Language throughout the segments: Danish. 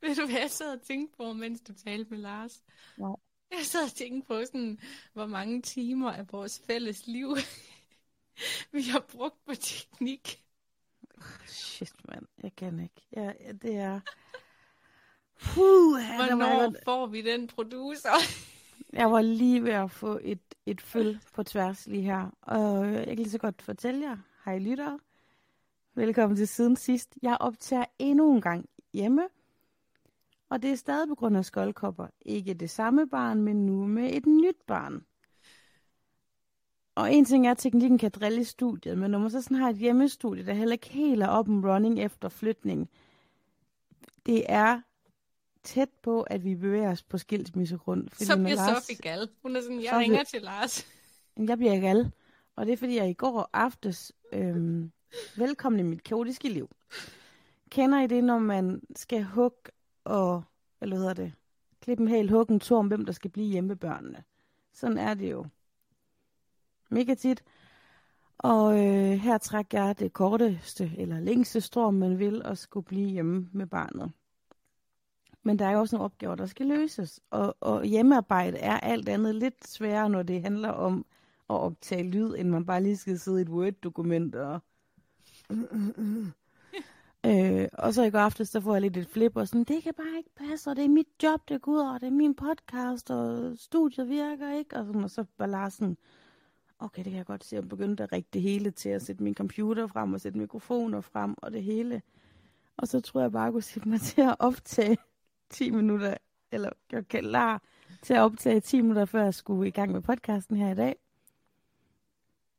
Ved du hvad jeg sad og tænkte på, mens du talte med Lars? Nej. Jeg sad og tænkte på sådan, hvor mange timer af vores fælles liv vi har brugt på teknik. Shit, mand. Jeg kan ikke. Ja, det er... Hvornår får vi den producer? Jeg var lige ved at få et føl på tværs lige her. Og jeg kan lige så godt fortælle jer. Hej lyttere. Velkommen til siden sidst. Jeg optager endnu en gang hjemme. Og det er stadig på grund af skoldkopper. Ikke det samme barn, men nu med et nyt barn. Og en ting er, at teknikken kan drille i studiet, men når man så sådan har et hjemmestudie, der heller ikke helt er up and running efter flytning, det er tæt på, at vi bevæger os på skilsmissegrund. Så bliver Lars... Sofie gal. Hun er sådan, jeg Sofie... ringer til Lars. Jeg bliver gal. Og det er, fordi jeg i går aftes, velkommen i mit kaotiske liv. Kender I det, når man skal hugge og, eller hvad hedder det, klippe en hel hugge en tår om, hvem der skal blive hjemme med børnene? Sådan er det jo. Mega tit. Og her træk jeg det korteste eller længste strå, man vil, og skulle blive hjemme med barnet. Men der er jo også nogle opgaver, der skal løses. Og hjemmearbejde er alt andet lidt sværere, når det handler om at optage lyd, end man bare lige skal sidde i et Word-dokument. Og, og så i går aftes, der får jeg lidt et flip, og sådan, det kan bare ikke passe, og det er mit job, det går ud, og det er min podcast, og studiet virker ikke. Og, sådan, og så var Lars sådan, okay, det kan jeg godt se, og begyndte at rigge det hele til at sætte min computer frem, og sætte mikrofoner frem, og det hele. Og så tror jeg bare, at jeg kunne sætte mig til at optage 10 minutter, eller jeg var klar til at optage 10 minutter, før jeg skulle i gang med podcasten her i dag.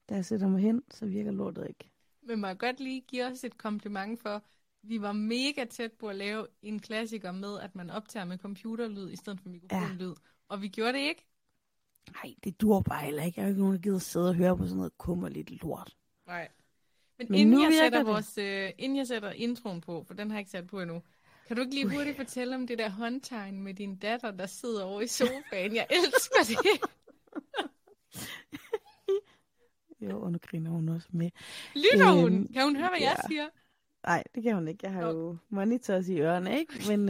Da jeg sætter mig hen, så virker lortet ikke. Men må jeg godt lige give os et kompliment for, vi var mega tæt på at lave en klassiker med, at man optager med computerlyd i stedet for mikrofonlyd. Ja. Og vi gjorde det ikke. Nej, det dur bare heller ikke. Jeg har ikke nogen, der gider sidde og høre på sådan noget kummerligt lort. Nej. Men inden, jeg sætter vores, inden jeg sætter introen på, for den har jeg ikke sat på endnu, kan du ikke lige hurtigt fortælle om det der håndtegn med din datter, der sidder over i sofaen? Jeg elsker det. Jo, og nu griner hun også med. Lytter hun? Kan hun høre, hvad jeg siger? Nej, det kan hun ikke. Jeg har jo monitors i ørerne, ikke? Men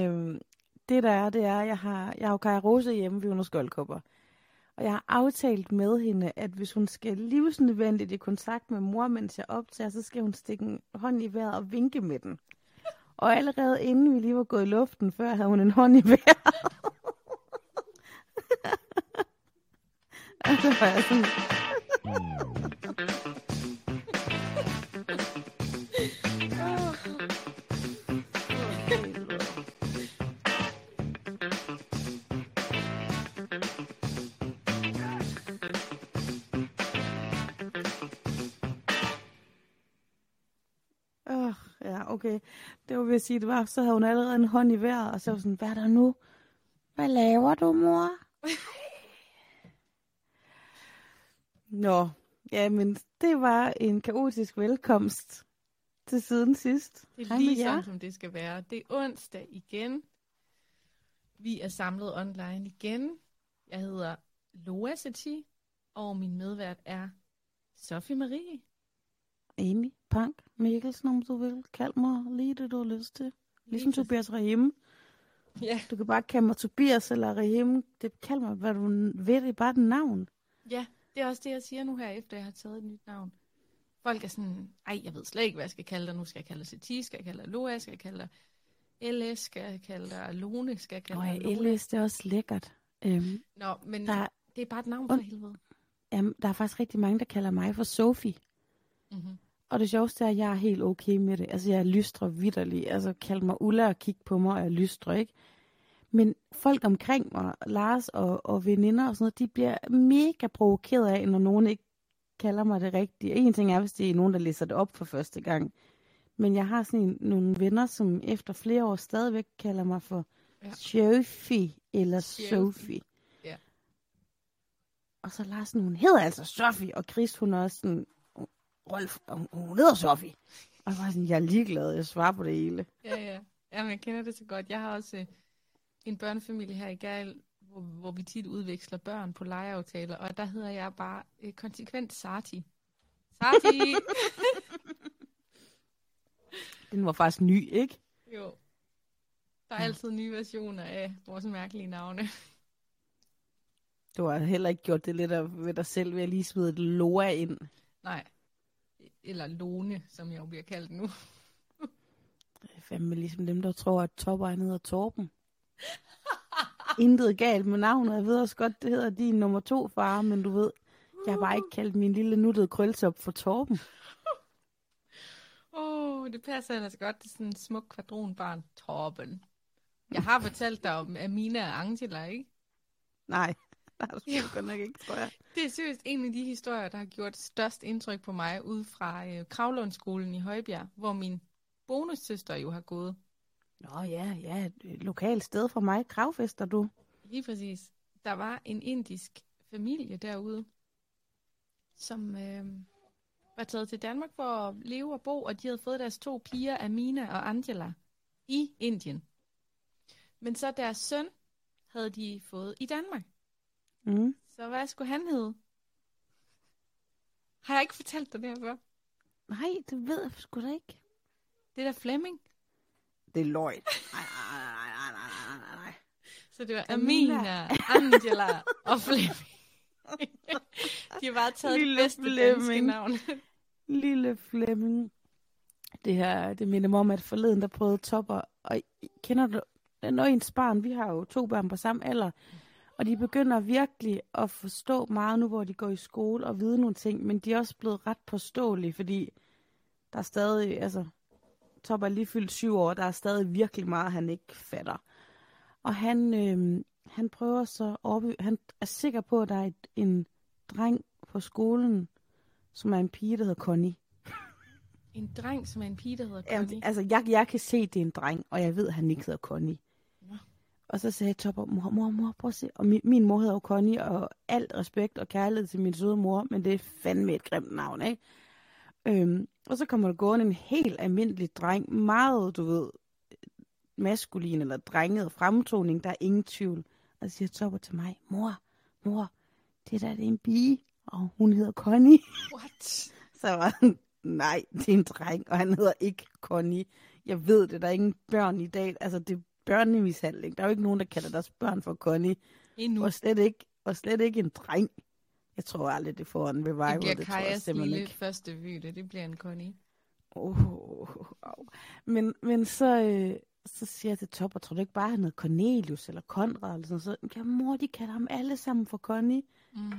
det der er, det er, jeg har jo Kaja Rose hjemme, vi er under skoldkopper. Og jeg har aftalt med hende, at hvis hun skal livsnødvendigt i kontakt med mor, mens jeg optager, så skal hun stikke en hånd i vejret og vinke med den. Og allerede inden vi lige var gået i luften, før havde hun en hånd i vejret. Altså, var jeg sådan... Okay, det var ved at sige, det var, så havde hun allerede en hånd i vejret, og så var sådan, hvad er der nu? Hvad laver du, mor? Nå, ja, men det var en kaotisk velkomst til siden sidst. Det er lige sådan, som det skal være. Det er onsdag igen. Vi er samlet online igen. Jeg hedder Loa C.T., og min medvært er Sofie Marie. Amy, Pank, Mikkelsen, om du vil. Kald mig lige det, du har lyst til. Ligesom Tobias Rehime. Ja. Du kan bare kalde mig Tobias eller Rehime. Det kalder mig, hvad du ved. Det er bare den navn. Ja, det er også det, jeg siger nu her, efter jeg har taget et nyt navn. Folk er sådan, ej, jeg ved slet ikke, hvad jeg skal kalde dig. Nu skal jeg kalde dig C.T., skal jeg kalde dig Loa, skal jeg kalde dig LS, skal jeg kalde dig Lone, skal jeg kalde dig Lone. LS, det er også lækkert. Nå, men der... det er bare et navn for helvede. Jamen, der er faktisk rigtig mange, der kalder mig for Sofie. Mhm. Og det sjoveste er, at jeg er helt okay med det. Altså, jeg er lystre vitterlig. Altså, kald mig Ulla og kig på mig, og jeg er lystre, ikke? Men folk omkring mig, Lars og veninder og sådan noget, de bliver mega provokeret af, når nogen ikke kalder mig det rigtige. En ting er, hvis det er nogen, der læser det op for første gang. Men jeg har sådan nogle venner, som efter flere år stadigvæk kalder mig for Sophie eller Sophie. Ja. Og så Lars, hun hedder altså Sophie, og Chris, hun er også sådan... Rolf, hun hedder Sofie. Og jeg var sådan, jeg er ligeglad, jeg svarer på det hele. Ja. Jamen, jeg kender det så godt. Jeg har også en børnefamilie her i Gal, hvor vi tit udveksler børn på legeaftaler, og der hedder jeg bare konsekvent Sarti. Sarti! Den var faktisk ny, ikke? Jo. Der er altid nye versioner af vores mærkelige navne. Du har heller ikke gjort det lidt ved dig selv ved at lige smide et Loa ind. Nej. Eller Lone, som jeg jo bliver kaldt nu. Det er fandme ligesom dem, der tror, at Topper hedder Torben. Intet galt med navnet. Jeg ved også godt, det hedder din nummer 2 far, men du ved, jeg har bare ikke kaldt min lille nuttede krølsop for Torben. Det passer ellers godt. Det er sådan en smuk kvadronbarn, Torben. Jeg har fortalt dig om Amina og Angela, ikke? Nej, det er godt nok ikke, tror jeg. Det er seriøst en af de historier, der har gjort størst indtryk på mig ude fra Kravlundsskolen i Højbjerg, hvor min bonussøster jo har gået. Nå ja, et lokalt sted for mig. Kravfester du. Lige præcis. Der var en indisk familie derude, som var taget til Danmark for at leve og bo, og de havde fået deres 2 piger, Amina og Angela, i Indien. Men så deres søn havde de fået i Danmark. Mm. Så hvad skulle han hedde? Har jeg ikke fortalt dig det her før? Nej, det ved jeg sgu da ikke. Det er da Flemming. Det er løgn. Nej. Så det var Amina, Angela og Flemming. De har bare taget det bedste danske navn. Lille Flemming. Det her, det minder mig om, at forleden der prøvede Topper. Og kender du, når ens barn, vi har jo 2 børn på samme alder, og de begynder virkelig at forstå meget nu, hvor de går i skole og vide nogle ting, men de er også blevet ret påståelige, fordi der er stadig, altså Topper er lige fyldt 7 år, der er stadig virkelig meget, han ikke fatter. Og han prøver så han er sikker på, at der er en dreng på skolen, som er en pige, der hedder Connie. En dreng, som er en pige, der hedder Connie? Ja, altså, jeg kan se, det er en dreng, og jeg ved, at han ikke hedder Connie. Ja. Og så sagde Topper, mor, prøv at se. Og min mor hedder Connie, og alt respekt og kærlighed til min søde mor, men det er fandme et grimt navn, ikke? Og så kommer der gående en helt almindelig dreng, meget, du ved, maskulin eller drenget fremtoning, der er ingen tvivl. Og så siger Topper til mig, mor, det der det er en pige, og hun hedder Connie. What? Så var han, nej, det er en dreng, og han hedder ikke Connie. Jeg ved det, der er ingen børn i dag. Altså, det er børnemishandling. Der er jo ikke nogen, der kalder deres børn for Connie. Endnu. Og slet ikke en dreng. Jeg tror aldrig, det får en revival. Det bliver Kajas lille første vylde, det bliver en Connie. Men så siger jeg til Topper, tror du ikke bare, han hedder Cornelius eller Conrad eller sådan noget? Ja, mor, de kalder ham alle sammen for Connie. Mm.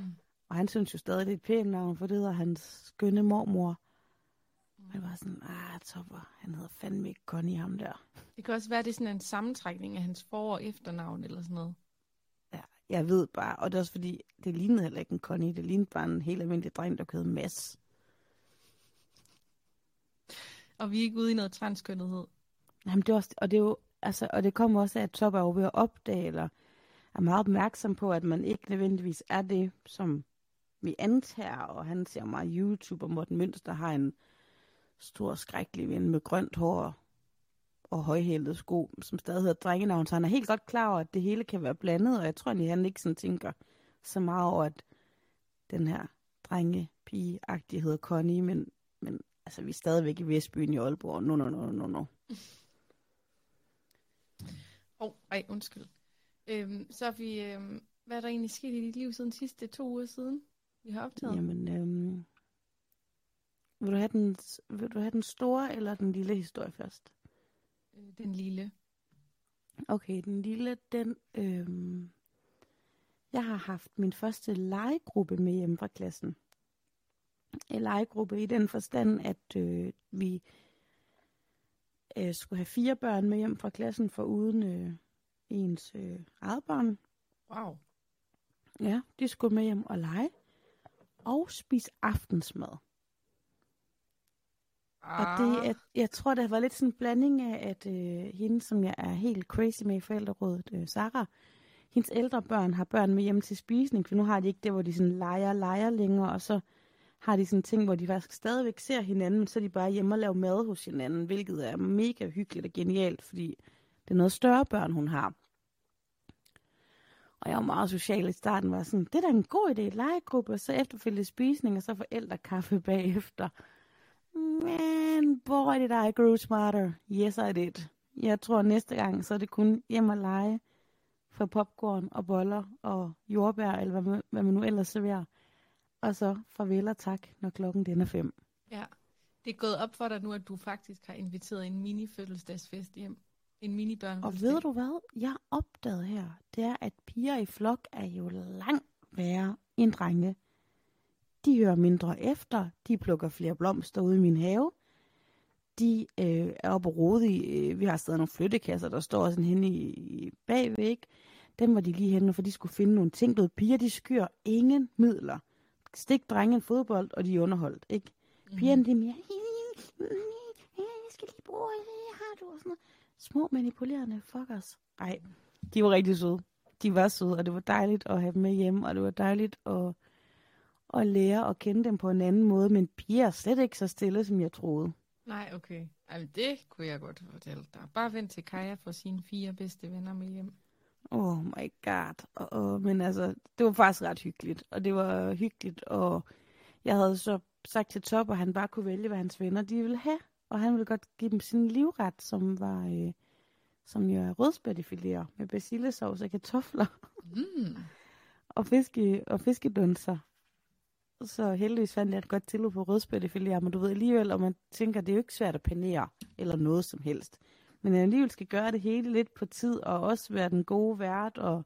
Og han synes jo stadig, det er et pænt navn, for det hedder hans skønne mormor. Og jeg var sådan, Topper, han hedder fandme ikke Connie, ham der. Det kan også være, det er sådan en sammentrækning af hans for- og efternavn eller sådan noget. Ja, jeg ved bare, og det er også fordi, det lignede heller ikke en Connie, det lignede bare en helt almindelig dreng, der hed Mads. Og vi er ikke ude i noget transkønnethed. Jamen, det er også, og det er jo, altså, og det kommer også af, at Topper er jo ved at opdage, eller er meget opmærksom på, at man ikke nødvendigvis er det, som vi antager, og han ser meget YouTube, og Morten Münster har en stor, skrækkelig ven med grønt hår og højhælede sko, som stadig hedder drengenavn, så han er helt godt klar over, at det hele kan være blandet, og jeg tror, at han ikke sådan tænker så meget over, at den her drenge-pige-agtige hedder Connie, men altså, vi er stadigvæk i Vestbyen i Aalborg, no. Undskyld. Sofie, hvad er der egentlig sket i dit liv siden sidste 2 uger siden, vi har optaget? Jamen, vil du have den store eller den lille historie først? Den lille. Okay, den lille, den... Jeg har haft min første legegruppe med hjemme fra klassen. En legegruppe i den forstand, at vi... skulle have 4 børn med hjem fra klassen, for uden ens eget barn. Wow. Ja, de skulle med hjem og lege. Og spise aftensmad. Og det, jeg tror, det har været lidt sådan en blanding af, at hende, som jeg er helt crazy med i forældrerådet, Sarah, hendes ældre børn har børn med hjem til spisning, for nu har de ikke det, hvor de sådan leger længere, og så har de sådan ting, hvor de faktisk stadigvæk ser hinanden, men så er de bare hjemme og laver mad hos hinanden, hvilket er mega hyggeligt og genialt, fordi det er noget større børn, hun har. Og jeg var meget social i starten, var sådan, det er da en god idé, legegruppe, og så efterfølgende spisning, og så forældrekaffe bagefter. Man, boy, did I grow smarter. Yes, I did. Jeg tror næste gang, så er det kun hjem og lege for popcorn og boller og jordbær, eller hvad man nu ellers serverer. Og så farvel og tak, når klokken den er 5. Ja, det er gået op for dig nu, at du faktisk har inviteret en mini-fødselsdagsfest hjem. En mini-børnefødselsdag. Og ved du hvad, jeg opdagede her, det er, at piger i flok er jo langt værre end drenge. De hører mindre efter, de plukker flere blomster ude i min have. De er oppe og rodige. Vi har stadig nogle flyttekasser, der står sådan henne i bagvæg. Dem var de lige henne, for de skulle finde nogle ting. Du ved, piger, de skyr ingen midler. Stik drengen fodbold, og de er underholdt, ikke? Pigerne, de er mere, jeg skal lige bruge, har du, og sådan noget. Små manipulerende fuckers. Ej, de var rigtig søde. De var søde, og det var dejligt at have dem med hjemme, og det var dejligt at lære at kende dem på en anden måde, men piger er slet ikke så stille, som jeg troede. Nej, okay. Jamen, det kunne jeg godt fortælle dig. Bare vent til Kaja får sine 4 bedste venner med hjem. Oh my god. Men altså, det var faktisk ret hyggeligt. Og det var hyggeligt, og jeg havde så sagt til Topper, at han bare kunne vælge, hvad hans venner de ville have. Og han ville godt give dem sin livret, som jo er rødspættefiléer med persillesauce og kartofler. Og fiskedunser. Så heldigvis fandt jeg et godt tilbud på rødspættefiléer, men du ved alligevel, og man tænker, det er jo ikke svært at panere eller noget som helst. Men jeg alligevel skal gøre det hele lidt på tid, og også være den gode vært, og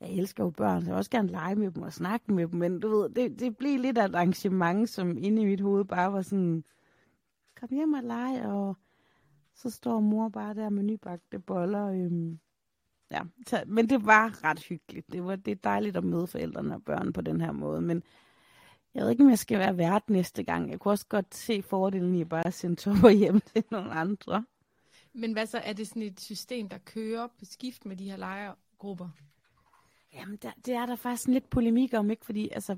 jeg elsker jo børn, så jeg også gerne lege med dem og snakke med dem, men du ved, det blev lidt af et arrangement, som inde i mit hoved bare var sådan, kom hjem og lege, og så står mor bare der med nybagte boller. Ja. Så, men det var ret hyggeligt. Det er dejligt at møde forældrene og børn på den her måde, men jeg ved ikke, om jeg skal være vært næste gang. Jeg kunne også godt se fordelen i bare at sende Topper hjem til nogle andre. Men hvad så? Er det sådan et system, der kører på skift med de her lejergrupper? Jamen, det er der faktisk lidt polemik om, ikke? Fordi altså,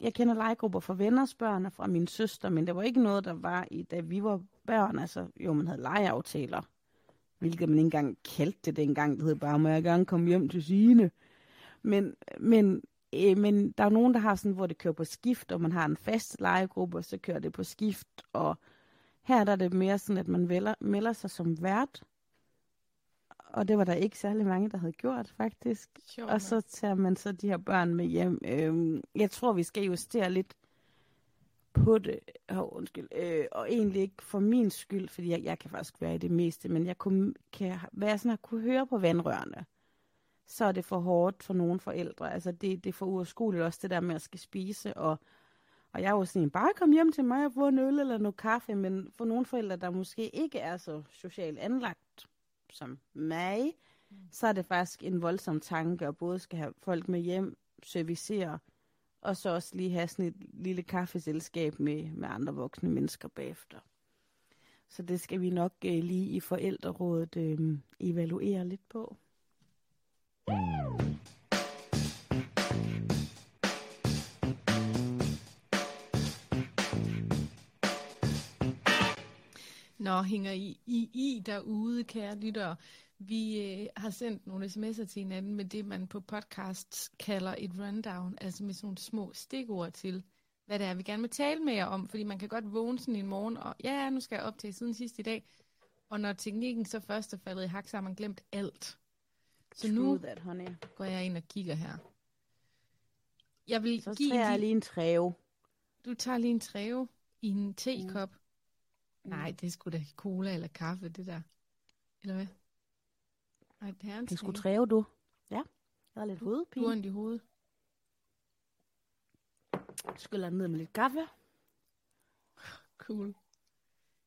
jeg kender lejergrupper fra venners børn og fra min søster, men det var ikke noget, der var i, da vi var børn. Altså, jo, man havde lejeaftaler, hvilket man ikke engang kaldte det dengang. Det hed bare, må jeg gerne komme hjem til Signe. Men der er nogen, der har sådan, hvor det kører på skift, og man har en fast legegruppe, og så kører det på skift. Og her der er det mere sådan, at man melder sig som vært. Og det var der ikke særlig mange, der havde gjort, faktisk. Sure. Og så tager man så de her børn med hjem. Jeg tror, vi skal justere lidt på det. Og egentlig ikke for min skyld, fordi jeg kan faktisk være i det meste, men jeg kan være sådan, at kunne høre på vandrørene. Så er det for hårdt for nogle forældre. Altså, det er for uoverskueligt også, det der med at skal spise. Og jeg er jo sådan en, bare kom hjem til mig og få en øl eller noget kaffe. Men for nogle forældre, der måske ikke er så socialt anlagt som mig, så er det faktisk en voldsom tanke, og både skal have folk med hjem, servicere, og så også lige have sådan et lille kaffeselskab med andre voksne mennesker bagefter. Så det skal vi nok lige i forældrerådet evaluere lidt på. Nå, hænger I derude, kære lyttere. Vi har sendt nogle sms'er til hinanden med det, man på podcast kalder et rundown, altså med sådan nogle små stikord til, hvad det er, vi gerne vil tale med jer om, fordi man kan godt vågne sådan en morgen, og ja, nu skal jeg optage siden sidst i dag, og når teknikken så først er faldet i hak, så har man glemt alt. Så nu går jeg ind og kigger her. Jeg vil så give tager jeg lige en træve. Du tager lige en træve i en tekop. Nej, det er sgu da cola eller kaffe, det der. Eller hvad? Nej, det er en træve. Det skulle træve, du. Ja, jeg har lidt hovedpine. Du er ondt i hovedet. Skyller ned med lidt kaffe. Cool.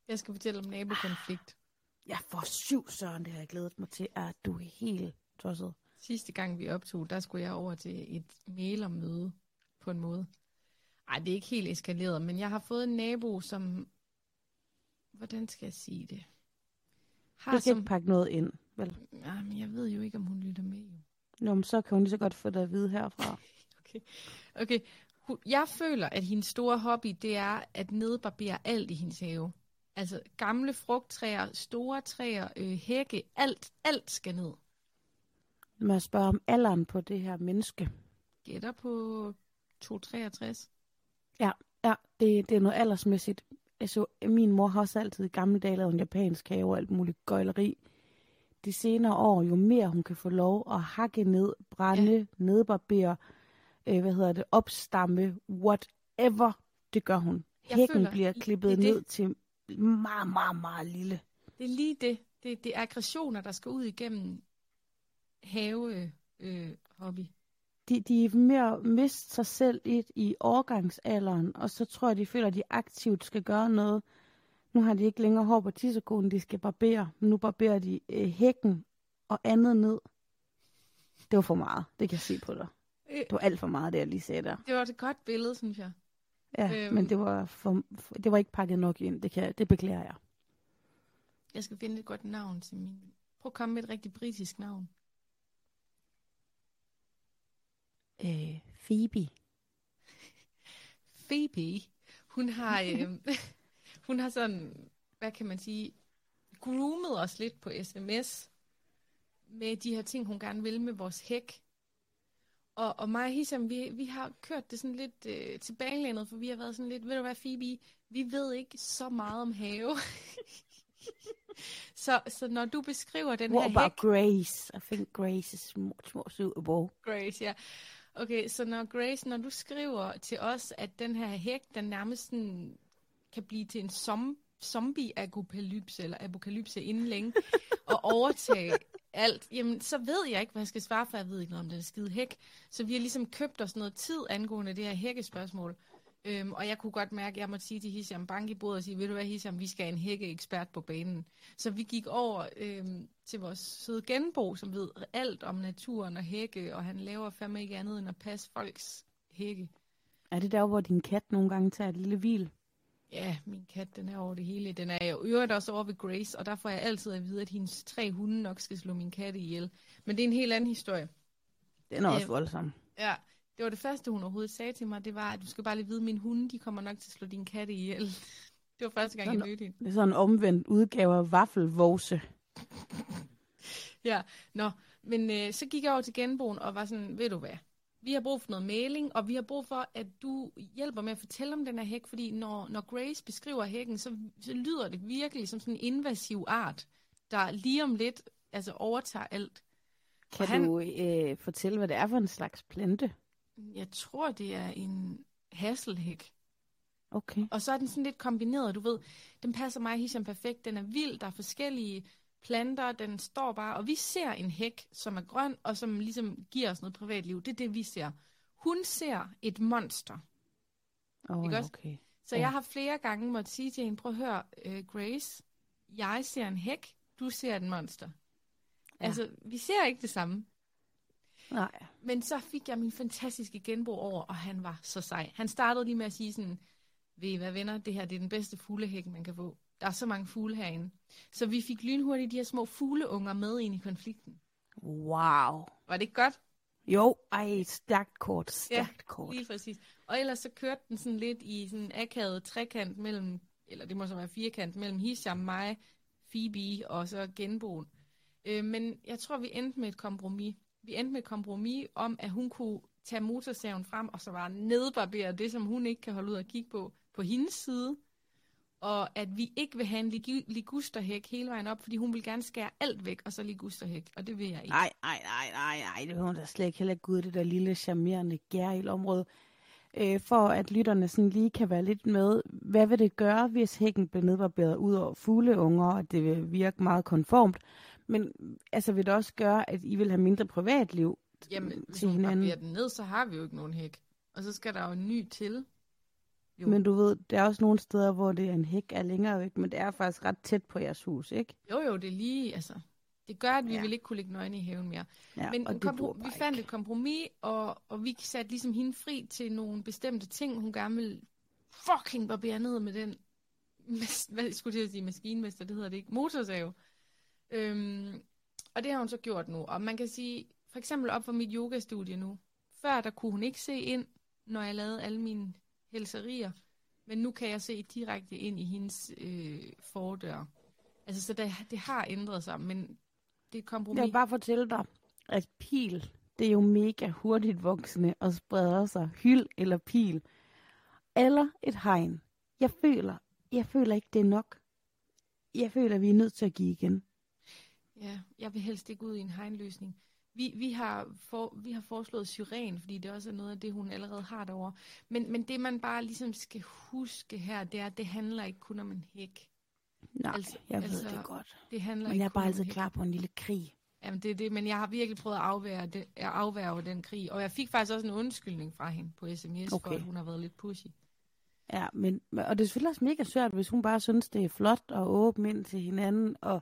Jeg skal fortælle om nabokonflikt. Jeg får 7, Søren, det har jeg glædet mig til, at du er helt... Tosset. Sidste gang vi optog, der skulle jeg over til et mæglermøde på en måde. Ej, det er ikke helt eskaleret, men jeg har fået en nabo, som... Hvordan skal jeg sige det? Har du skal ikke pakke noget ind, vel? Nej, men jeg ved jo ikke, om hun lytter med. Nå, men så kan hun lige så godt få dig at vide herfra. Okay. Jeg føler, at hendes store hobby, det er at nedbarbere alt i hendes have. Altså gamle frugttræer, store træer, hække, alt skal ned. Må jeg spørge om alderen på det her menneske? Gætter på 2,63. Ja, det er noget aldersmæssigt. Altså, min mor har også altid i gamle dage lavet en japansk have og alt muligt gøjleri. de senere år, jo mere hun kan få lov at hakke ned, brænde, nedbarbere, opstamme, whatever, det gør hun. Hækken bliver klippet ned til meget, meget, meget lille. Det er lige det. Det er aggressioner, der skal ud igennem have hobby. De mere miste sig selv lidt i overgangsalderen, og så tror jeg, de føler, at de aktivt skal gøre noget. Nu har de ikke længere hår på tissekonen, de skal barbere. Men nu barberer de hækken og andet ned. Det var for meget, det kan jeg se på dig. Det var alt for meget, det jeg lige sagde der. Det var et godt billede, synes jeg. Ja, men det var ikke pakket nok ind, det beklager jeg. Jeg skal finde et godt navn til min... Prøv at komme med et rigtig britisk navn. Phoebe. Phoebe, hun har sådan, hvad kan man sige, groomet os lidt på sms med de her ting, hun gerne vil med vores hæk. Og mig og Hisham, vi har kørt det sådan lidt tilbagelænet, for vi har været sådan lidt, ved du hvad Phoebe, vi ved ikke så meget om have. så når du beskriver den her hæk... What about Grace? I think Grace is much suitable. Grace, ja. Yeah. Okay, så når du skriver til os, at den her hæk, den nærmest sådan, kan blive til en zombie-apokalypse, eller apokalypse inden længe, og overtage alt, jamen så ved jeg ikke, hvad jeg skal svare for, jeg ved ikke noget om den skide hæk. Så vi har ligesom købt os noget tid angående det her hækkespørgsmål. Og jeg kunne godt mærke, at jeg måtte sige til Hisham, bank i bordet og sige, ved du hvad Hisham, vi skal have en hækkeekspert på banen. Så vi gik over til vores søde genbo, som ved alt om naturen og hække, og han laver fandme ikke andet end at passe folks hække. Er det der, hvor din kat nogle gange tager et lille hvil? Ja, min kat, den er over det hele. Den er jo øvrigt også over ved Grace, og der får jeg altid at vide, at hendes 3 hunde nok skal slå min katte ihjel. Men det er en helt anden historie. Den er også voldsom. Ja, det var det første, hun overhovedet sagde til mig, det var, at du skal bare lige vide, at mine hunde, de kommer nok til at slå din katte ihjel. Det var første gang, jeg mødte hende. Det er sådan en omvendt udgave af vaffelvose. Men så gik jeg over til genboen og var sådan, ved du hvad? Vi har brug for noget mailing, og vi har brug for, at du hjælper med at fortælle om den her hæk, fordi når Grace beskriver hækken, så lyder det virkelig som sådan en invasiv art, der lige om lidt overtager alt. Kan du fortælle, hvad det er for en slags plante? Jeg tror, det er en hasselhæk. Okay. Og så er den sådan lidt kombineret, du ved. Den passer mig Hisham perfekt, den er vild, der er forskellige... planter, den står bare, og vi ser en hæk, som er grøn, og som ligesom giver os noget privatliv. Det er det, vi ser. Hun ser et monster. Okay. Så jeg har flere gange måtte sige til hende, prøv at høre, Grace, jeg ser en hæk, du ser et monster. Ja. Vi ser ikke det samme. Nej. Men så fik jeg min fantastiske genbo over, og han var så sej. Han startede lige med at sige sådan, ved I hvad venner, det her det er den bedste fuglehæk, man kan få. Der er så mange fugle herinde. Så vi fik lynhurtigt de her små fugleunger med ind i konflikten. Wow. Var det ikke godt? Jo, et stærkt kort, Ja, lige præcis. Og ellers så kørte den sådan lidt i sådan en akavet trekant mellem, eller det må så være firkant, mellem Hisham, mig, Phoebe og så genboen. Men jeg tror, vi endte med et kompromis. Vi endte med et kompromis om, at hun kunne tage motorsaven frem, og så var nedbarberet det, som hun ikke kan holde ud at kigge på hendes side. Og at vi ikke vil have en ligusterhæk hele vejen op, fordi hun vil gerne skære alt væk, og så ligusterhæk, og det vil jeg ikke. Nej, det vil hun da slet ikke. Heller ikke ud det der lille, charmerende gæril-område. For at lytterne sådan lige kan være lidt med, hvad vil det gøre, hvis hækken bliver nedbarberet ud over fugleunger, og det vil virke meget konformt, men vil det også gøre, at I vil have mindre privatliv til hinanden? Jamen, hvis hun barberer den ned, så har vi jo ikke nogen hæk, og så skal der jo en ny til. Jo. Men du ved, der er også nogle steder, hvor det er en hæk er længere væk, men det er faktisk ret tæt på jeres hus, ikke? Jo, det er lige, det gør, at vi vil ikke kunne lægge nøgne i haven mere. Ja, men vi fandt et kompromis, og vi satte ligesom hende fri til nogle bestemte ting, hun gerne ville fucking barbere ned med den, hvad skulle jeg sige, maskinmester, det hedder det ikke, motorsave. Og det har hun så gjort nu, og man kan sige, for eksempel op for mit yogastudie nu, før der kunne hun ikke se ind, når jeg lavede alle mine hælserier, men nu kan jeg se direkte ind i hendes fordør. Så det har ændret sig, men det er et kompromis. Jeg vil bare fortælle dig, at pil, det er jo mega hurtigt voksende og spreder sig. Hyld eller pil. Eller et hegn. Jeg føler ikke, det er nok. Jeg føler, vi er nødt til at give igen. Ja, jeg vil helst ikke ud i en hegnløsning. Vi har foreslået syren, fordi det også er noget af det, hun allerede har derovre. Men det, man bare ligesom skal huske her, det er, at det handler ikke kun om en hæk. Nej, altså, jeg ved det godt. Det handler men jeg er bare altid klar på en lille krig. Jamen, det er det, men jeg har virkelig prøvet at afværge den krig. Og jeg fik faktisk også en undskyldning fra hende på sms, okay, for at hun har været lidt pushy. Ja, men, og det er selvfølgelig også mega svært, hvis hun bare synes, det er flot og åben ind til hinanden. Og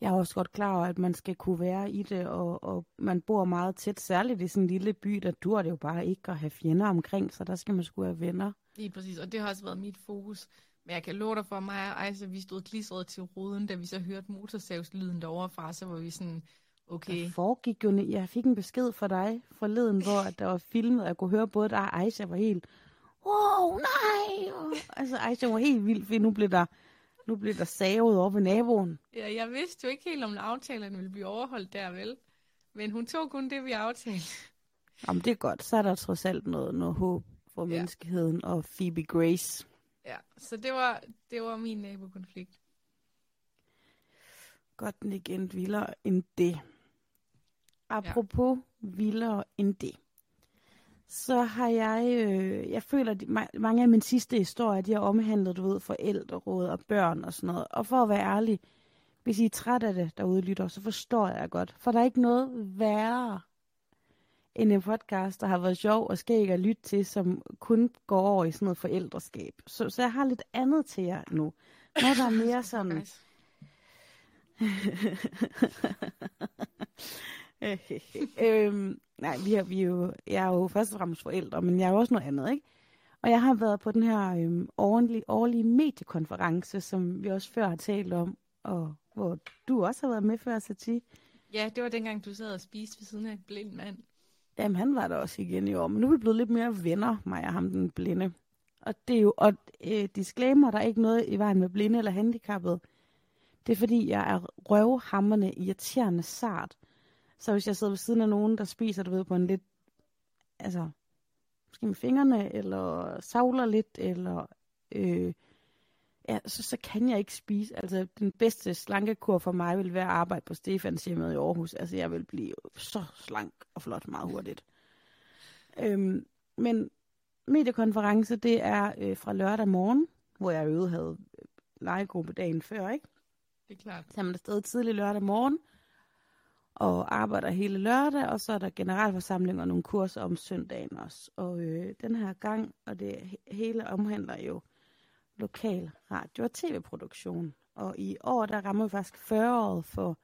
jeg er også godt klar over, at man skal kunne være i det, og man bor meget tæt. Særligt i sådan en lille by, der dur det jo bare ikke at have fjender omkring, så der skal man sgu have venner. Lige præcis, og det har også været mit fokus. Men jeg kan love dig for, mig og Ejse, vi stod klistret til ruden, da vi så hørte motorsavslyden deroverfra, så var vi sådan, okay. Der foregik jo, jeg fik en besked fra dig forleden, hvor der var filmet, og jeg kunne høre både dig og Ejse var helt, wow, nej! Altså Ejse var helt vildt, for nu blev der savet over ved naboen. Ja, jeg vidste jo ikke helt, om aftalerne ville blive overholdt der, vel? Men hun tog kun det, vi aftalte. Jamen det er godt, så er der trods alt noget håb for menneskeheden og Phoebe Grace. Ja, så det var min nabokonflikt. Godt, den ikke endte vildere end det. Apropos vildere end det. Så har jeg føler, at mange af mine sidste historier, de har omhandlet, du ved, forældreråd og børn og sådan noget. Og for at være ærlig, hvis I er træt af det derude, lytter, så forstår jeg godt. For der er ikke noget værre end en podcast, der har været sjov og skæg at lytte til, som kun går over i sådan noget forældreskab. Så jeg har lidt andet til jer nu. Noget, der er mere sådan... nej, jeg er jo først og fremmest forældre, men jeg er jo også noget andet, ikke? Og jeg har været på den her årlige mediekonference, som vi også før har talt om, og hvor du også har været med før, Sati. Ja, det var dengang, du sad og spiste ved siden af en blind mand. Jamen, han var der også igen i år, men nu er vi blevet lidt mere venner, mig og ham, den blinde. Og det er jo, disclaimer, der er ikke noget i vejen med blinde eller handicappede. Det er, fordi jeg er røvhamrende, irriterende sart. Så hvis jeg sidder ved siden af nogen, der spiser, du ved, på en lidt, altså, måske med fingrene, eller savler lidt, eller, så kan jeg ikke spise. Altså, den bedste slankekur for mig ville være at arbejde på Stefans hjemmet i Aarhus. Altså, jeg vil blive så slank og flot meget hurtigt. Men mediekonference, det er fra lørdag morgen, hvor jeg øvrigt havde legegruppe dagen før, ikke? Det er klart. Så er man afsted tidlig lørdag morgen, og arbejder hele lørdag, og så er der generalforsamling og nogle kurser om søndagen også. Og den her gang, og det hele omhandler jo lokal radio- og tv-produktion. Og i år, der rammer vi faktisk 40-året for,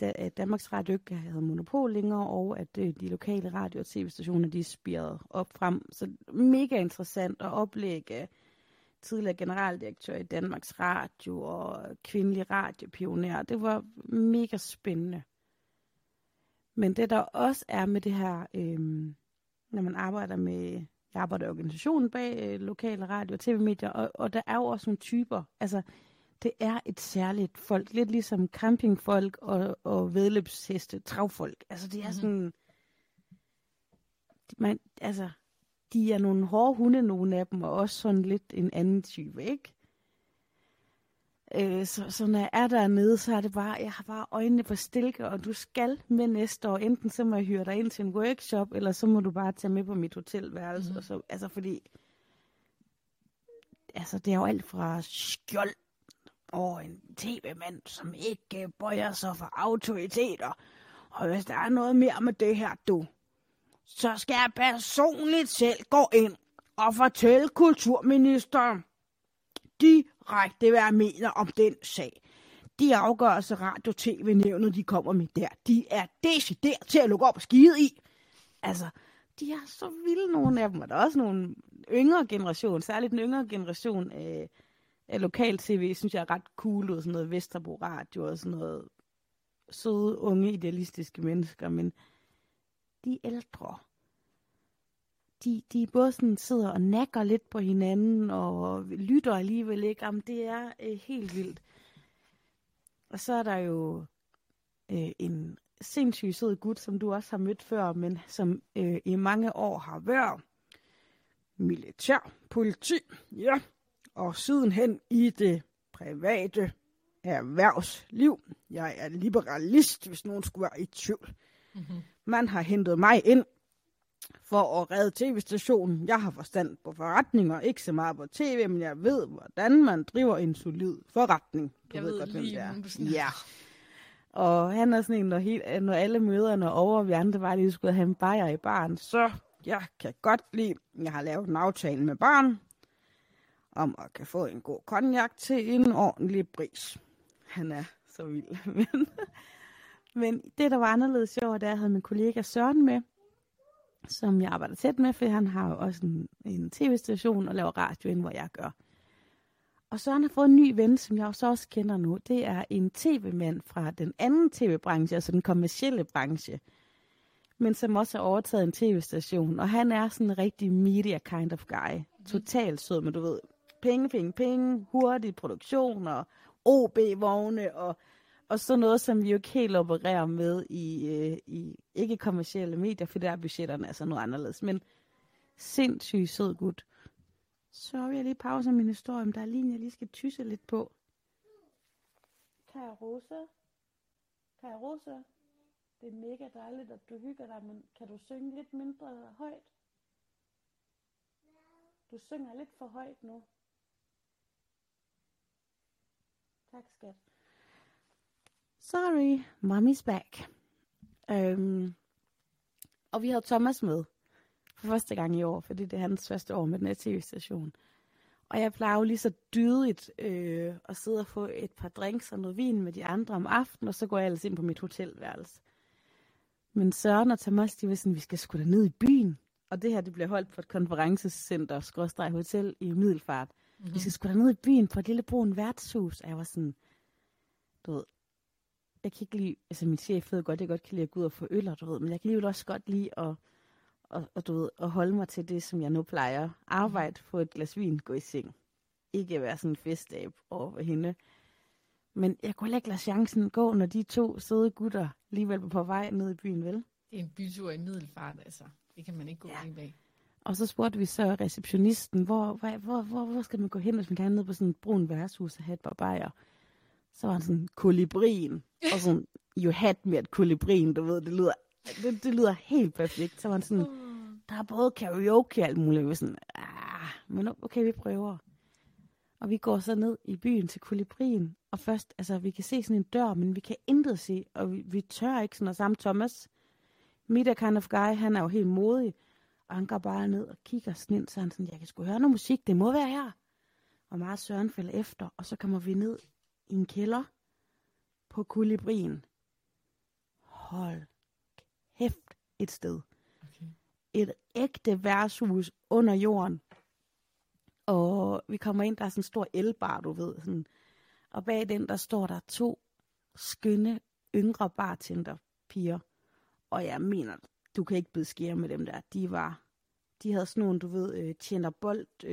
at Danmarks Radio ikke havde monopol længere, og at de lokale radio- og tv-stationer, de spirede op frem. Så mega interessant at oplægge tidligere generaldirektør i Danmarks Radio og kvindelige radiopionerer. Det var mega spændende. Men det, der også er med det her, når man arbejder med... Jeg arbejder i organisationen bag lokale radio- og tv-medier, og der er jo også nogle typer. Altså, det er et særligt folk. Lidt ligesom campingfolk og vedløbsheste, travfolk. Altså, det er sådan... De er nogle hårde hunde, nogle af dem, og også sådan lidt en anden type, ikke? Så når jeg er dernede, så er det bare, jeg har bare øjnene på stilke, og du skal med næste år. Enten så må jeg hyre dig ind til en workshop, eller så må du bare tage med på mit hotelværelse. Og så, altså fordi, altså det er jo alt fra skjold over en tv-mand, som ikke bøjer sig for autoriteter. Og hvis der er noget mere med det her, du... Så skal jeg personligt selv gå ind og fortælle kulturministeren direkte, hvad jeg mener om den sag. De afgørelser radio-tv-nævnet, de kommer med der, de er decideret til at lukke op og skide i. Altså, de er så vilde, nogle af dem. Og der er også nogle yngre generation, særligt den yngre generation af lokal-tv, synes jeg er ret cool ud. Sådan noget Vesterbro Radio og sådan noget søde, unge, idealistiske mennesker, men... De ældre, de både sådan sidder og nakker lidt på hinanden, og lytter alligevel ikke. Jamen, det er helt vildt. Og så er der jo en sindssygt sød gut, som du også har mødt før, men som i mange år har været militær, politi, ja, og sidenhen i det private erhvervsliv. Jeg er liberalist, hvis nogen skulle være i tvivl. Mm-hmm. Man har hentet mig ind for at redde tv-stationen. Jeg har forstand på forretninger, ikke så meget på tv, men jeg ved, hvordan man driver en solid forretning. Du ved godt, hvem det er. Ja. Og han er sådan en, når alle møderne er over, og vi andre bare lige skulle have en bajer i baren, så jeg kan godt lide, jeg har lavet en aftale med barn, om at kan få en god cognac til en ordentlig pris. Han er så vild. Men det, der var anderledes sjovt, der havde min kollega Søren med, som jeg arbejder tæt med, for han har jo også en tv-station og laver radio ind, hvor jeg gør. Og Søren har fået en ny ven, som jeg så også kender nu. Det er en tv-mand fra den anden tv-branche, altså den kommercielle branche, men som også har overtaget en tv-station. Og han er sådan en rigtig media kind of guy. Mm. Totalt sød, men du ved, penge, penge, penge, hurtig produktion og OB-vogne og sådan noget, som vi jo ikke helt opererer med i ikke-kommercielle medier, for der er budgetterne altså noget anderledes. Men sindssygt sød gut. Så vil jeg lige pause min historie, om der er lige, jeg lige skal tysse lidt på. Kaja Rose, det er mega dejligt, at du hygger dig, men kan du synge lidt mindre højt? Du synger lidt for højt nu. Tak, skat. Sorry, mommy's back. Og vi havde Thomas med for første gang i år, fordi det er hans første år med den her tv-station. Og jeg plejer jo lige så dydigt at sidde og få et par drinks og noget vin med de andre om aftenen, og så går jeg ellers ind på mit hotelværelse. Men Søren og Thomas, de var sådan, vi skal sgu da ned i byen. Og det her, det bliver holdt på et konferencecenter, /hotel i Middelfart. Mm-hmm. Vi skal sgu da ned i byen på et lille brun værtshus. Og jeg var sådan, du ved, jeg kan ikke lide, altså min chef ved godt, jeg godt kan lide at gå ud og få øl, du ved, men jeg kan lige også godt lide at holde mig til det, som jeg nu plejer. Arbejde, få et glas vin, gå i seng. Ikke være sådan en festabe over for hende. Men jeg kunne ikke lade chancen gå, når de to søde gutter alligevel var på vej ned i byen, vel? Det er en bytur i Middelfart, altså. Det kan man ikke gå i dag. Og så spurgte vi så receptionisten, hvor skal man gå hen, hvis man kan ned på sådan et brun værtshus og have et barbajer? Så var han sådan, Kolibrien. Og sådan, you had me at Kolibrien, du ved, det lyder helt perfekt. Så var han sådan, der er både karaoke og alt muligt. Vi sådan, men okay, vi prøver. Og vi går så ned i byen til Kolibrien. Og først, altså, vi kan se sådan en dør, men vi kan intet se. Og vi tør ikke sådan, og sammen Thomas, middag kind of guy, han er jo helt modig. Og han går bare ned og kigger sådan ind, så han sådan, jeg kan sgu høre noget musik, det må være her. Og meget Søren falder efter, og så kommer vi ned i en kælder på Kolibrien. Hold kæft et sted. Okay. Et ægte værtshus under jorden. Og vi kommer ind, der er sådan en stor elbar, du ved. Sådan. Og bag den, der står der 2 skønne, yngre bartenderpiger. Og jeg mener, du kan ikke beskære med dem der. De havde sådan nogle, du ved, tjenerbolt,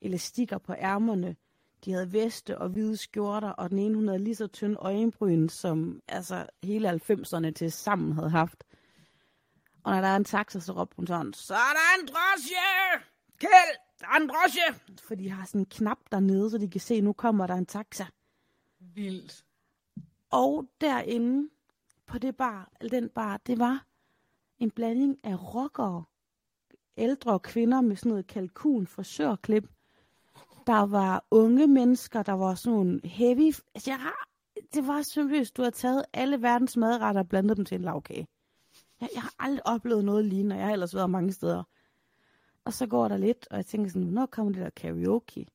elastikker på ærmerne. De havde veste og hvide skjorter, og den ene, hun havde lige så tynde øjenbryn, som altså hele 90'erne til sammen havde haft. Og når der er en taxa, så råbte hun sådan, så er der en drosje! Kæld, der er en drosje! For de har sådan en knap dernede, så de kan se, nu kommer der en taxa. Vildt. Og derinde på det bar, eller den bar, det var en blanding af rockere, ældre kvinder med sådan noget kalkun-frisørklip. Der var unge mennesker, der var sådan nogle heavy... Altså, det var simpelthen, du har taget alle verdens madretter og blandet dem til en lagkage. Jeg har aldrig oplevet noget lignende, og jeg har ellers været mange steder. Og så går der lidt, og jeg tænker sådan, hvornår kommer det der karaoke?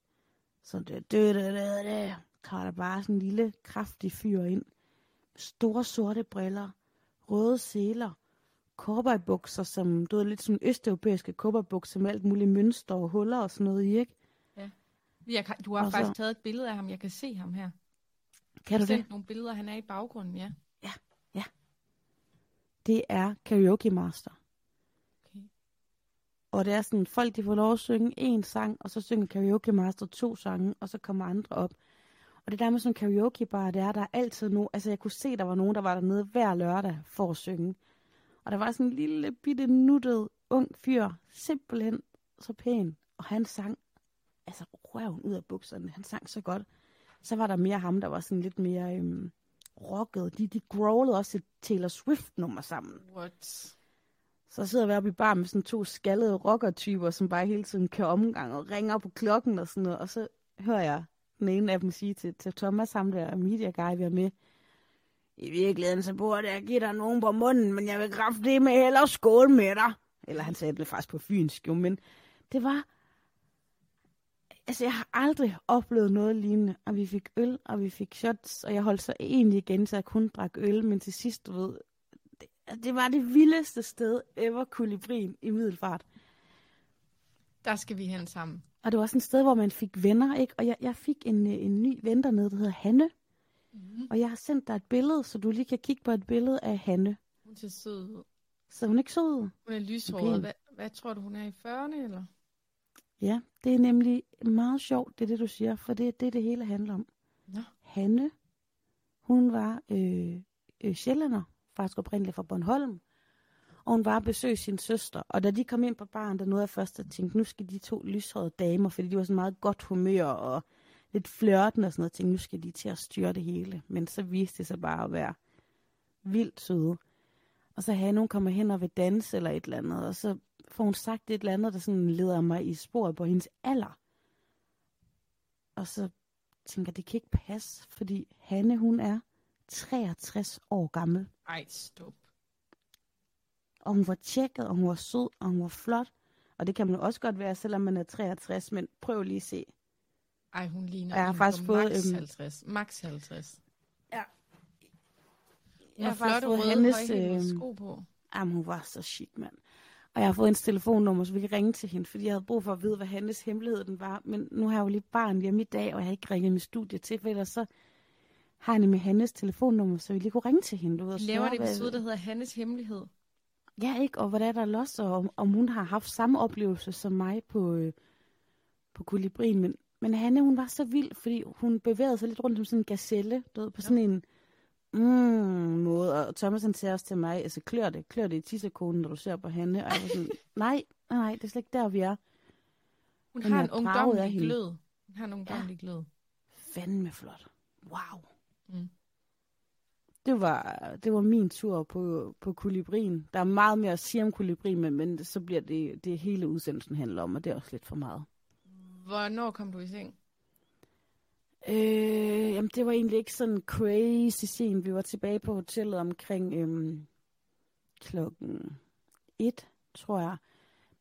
Så tager der bare sådan en lille, kraftig fyr ind. Store sorte briller, røde seler, cowboybukser, som du ved, lidt sådan østeuropæiske cowboybukser med alt muligt mønster og huller og sådan noget i, ikke? Du har faktisk taget et billede af ham. Jeg kan se ham her. Kan du det? Jeg har sendt nogle billeder. Han er i baggrunden, ja. Ja. Det er karaoke master. Okay. Og det er sådan, folk de får lov at synge en sang, og så synger karaoke master 2 sange, og så kommer andre op. Og det der med sådan en karaoke bar, det er, der er altid nogen. Altså jeg kunne se, der var nogen, der var dernede hver lørdag for at synge. Og der var sådan en lille bitte nuttet ung fyr, simpelthen så pæn. Og han sang altså røven ud af bukserne. Han sang så godt. Så var der mere ham, der var sådan lidt mere rocket. De growlede også et Taylor Swift-nummer sammen. What? Så sidder vi oppe i bar med sådan to skaldede rocker-typer, som bare hele tiden kører omgang og ringer på klokken og sådan noget. Og så hører jeg den ene af dem sige til Thomas, ham der media guy, vi er med. I virkeligheden så burde jeg give dig nogen på munden, men jeg vil kraftedeme hellere skåle med dig. Eller han sagde det faktisk på fynsk, jo, men det var... Altså, jeg har aldrig oplevet noget lignende, og vi fik øl, og vi fik shots, og jeg holdt så egentlig igen, så jeg kun drak øl, men til sidst, du ved, det var det vildeste sted ever, Kolibrien i Middelfart. Der skal vi hen sammen. Og det var også et sted, hvor man fik venner, ikke? Og jeg fik en ny ven dernede, der hedder Hanne, og jeg har sendt dig et billede, så du lige kan kigge på et billede af Hanne. Hun ser sød ud. Så hun er ikke sød? Hun er lyshåret. Hvad tror du, hun er i 40'erne, eller? Ja, det er nemlig meget sjovt, det er det, du siger, for det er det, det hele handler om. Ja. Hanne, hun var sjællander, faktisk oprindeligt fra Bornholm, og hun var at besøge sin søster. Og da de kom ind på baren, der nåede jeg først at tænke, nu skal de to lyshårede damer, fordi de var sådan meget godt humør og lidt flørtende og sådan noget, tænkte, nu skal de til at styre det hele. Men så viste det sig bare at være vildt søde. Og så Hanne, hun kommer hen og vil danse eller et eller andet, og så... For hun sagt et eller andet, der sådan leder mig i sporet på hendes alder. Og så tænker jeg, det kan ikke passe, fordi Hanne, hun er 63 år gammel. Ej, stop. Og hun var tjekket, og hun var sød, og hun var flot. Og det kan man jo også godt være, selvom man er 63, men prøv lige at se. Ej, hun ligner. Jeg har faktisk fået... Max 50. Max 50. Ja. Jeg har faktisk fået hendes sko på. Jamen, hun var så chic, mand. Og jeg har fået hendes telefonnummer, så vi kan ringe til hende, fordi jeg havde brug for at vide, hvad Hannes hemmelighed den var. Men nu har jeg jo lige barn hjemme i dag, og jeg har ikke ringet mit studie til, for ellers så har jeg nemlig Hannes telefonnummer, så vi lige kunne ringe til hende. Du laver det episode, der hedder Hannes hemmelighed? Ja, ikke? Og hvordan der er los, og om hun har haft samme oplevelse som mig på Kolibrien. Men Hanne, hun var så vild, fordi hun bevægede sig lidt rundt som sådan en gazelle, du ved, på sådan en... måde, og Thomas han sagde også til mig, altså klør det i tissekonen, når du ser på Hanne, og jeg var sådan, nej, det er slet ikke der, vi er. Hun har en ungdomlig glød. Fandme flot. Wow. Mm. Det var min tur på Kolibrien. Der er meget mere at sige om Kolibrien, men så bliver det hele udsendelsen handler om, og det er også lidt for meget. Hvornår kom du i seng? Jamen, det var egentlig ikke sådan crazy scene. Vi var tilbage på hotellet omkring klokken 1, tror jeg.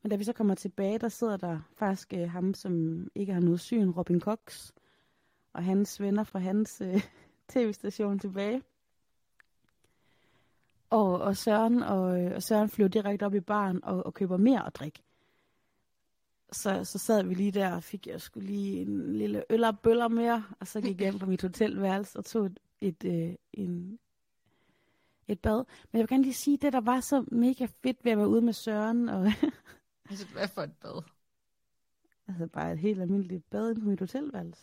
Men da vi så kommer tilbage, der sidder der faktisk ham, som ikke har noget syn, Robin Cox, og hans venner fra hans tv-station tilbage. Og Søren, og Søren flyver direkte op i baren og køber mere at drikke. Så sad vi lige der, og fik jeg skulle lige en lille øl og bøller mere, og så gik jeg hjem på mit hotelværelse og tog et bad. Men jeg vil gerne lige sige, det der var så mega fedt ved at være ude med Søren. Og altså, hvad for et bad? Altså bare et helt almindeligt bad på mit hotelværelse.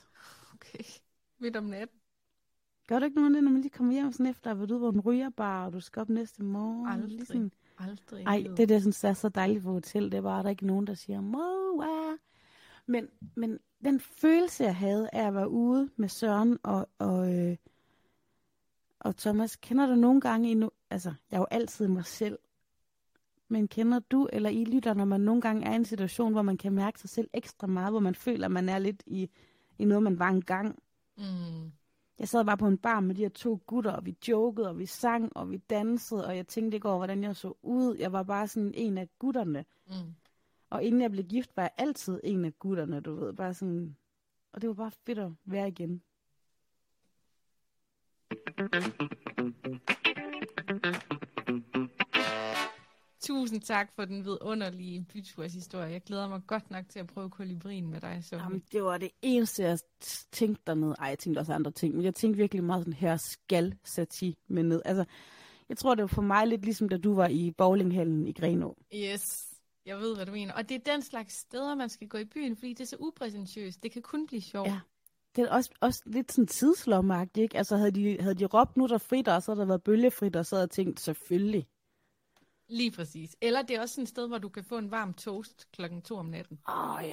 Okay, midt om natten. Gør du ikke noget af det, når man lige kommer hjem sådan efter, at du var en rygerbar, og du skal op næste morgen? Aldrig. Ej, det der synes jeg er så dejligt på hotel, det var der ikke nogen, der siger, moa. Men den følelse, jeg havde af at være ude med Søren og Thomas, kender du nogle gange endnu, altså jeg er jo altid mig selv, men kender du eller I lytter, når man nogle gange er i en situation, hvor man kan mærke sig selv ekstra meget, hvor man føler, man er lidt i noget, man var engang. Mm. Jeg sad bare på en bar med de her to gutter, og vi jokede, og vi sang, og vi dansede, og jeg tænkte ikke over, hvordan jeg så ud. Jeg var bare sådan en af gutterne. Mm. Og inden jeg blev gift, var jeg altid en af gutterne, du ved. Bare sådan... Og det var bare fedt at være igen. Tusind tak for den vidunderlige byturshistorie. Jeg glæder mig godt nok til at prøve Kolibrien med dig. Så. Jamen, det var det eneste, jeg tænkte dernede. Ej, jeg tænkte også andre ting, men jeg tænkte virkelig meget sådan her, skal sati med ned. Altså, jeg tror, det var for mig lidt ligesom, da du var i bowlinghallen i Grenå. Yes, jeg ved, hvad du mener. Og det er den slags steder, man skal gå i byen, fordi det er så upræsentiøst. Det kan kun blive sjovt. Ja, det er også lidt sådan tidslomagtigt, ikke? Altså, havde de råbt, nu der fritter, og så havde der været bølgefritter, og så havde jeg tænkt, selvfølgelig. Lige præcis. Eller det er også sådan et sted, hvor du kan få en varm toast klokken 2 om natten. Åh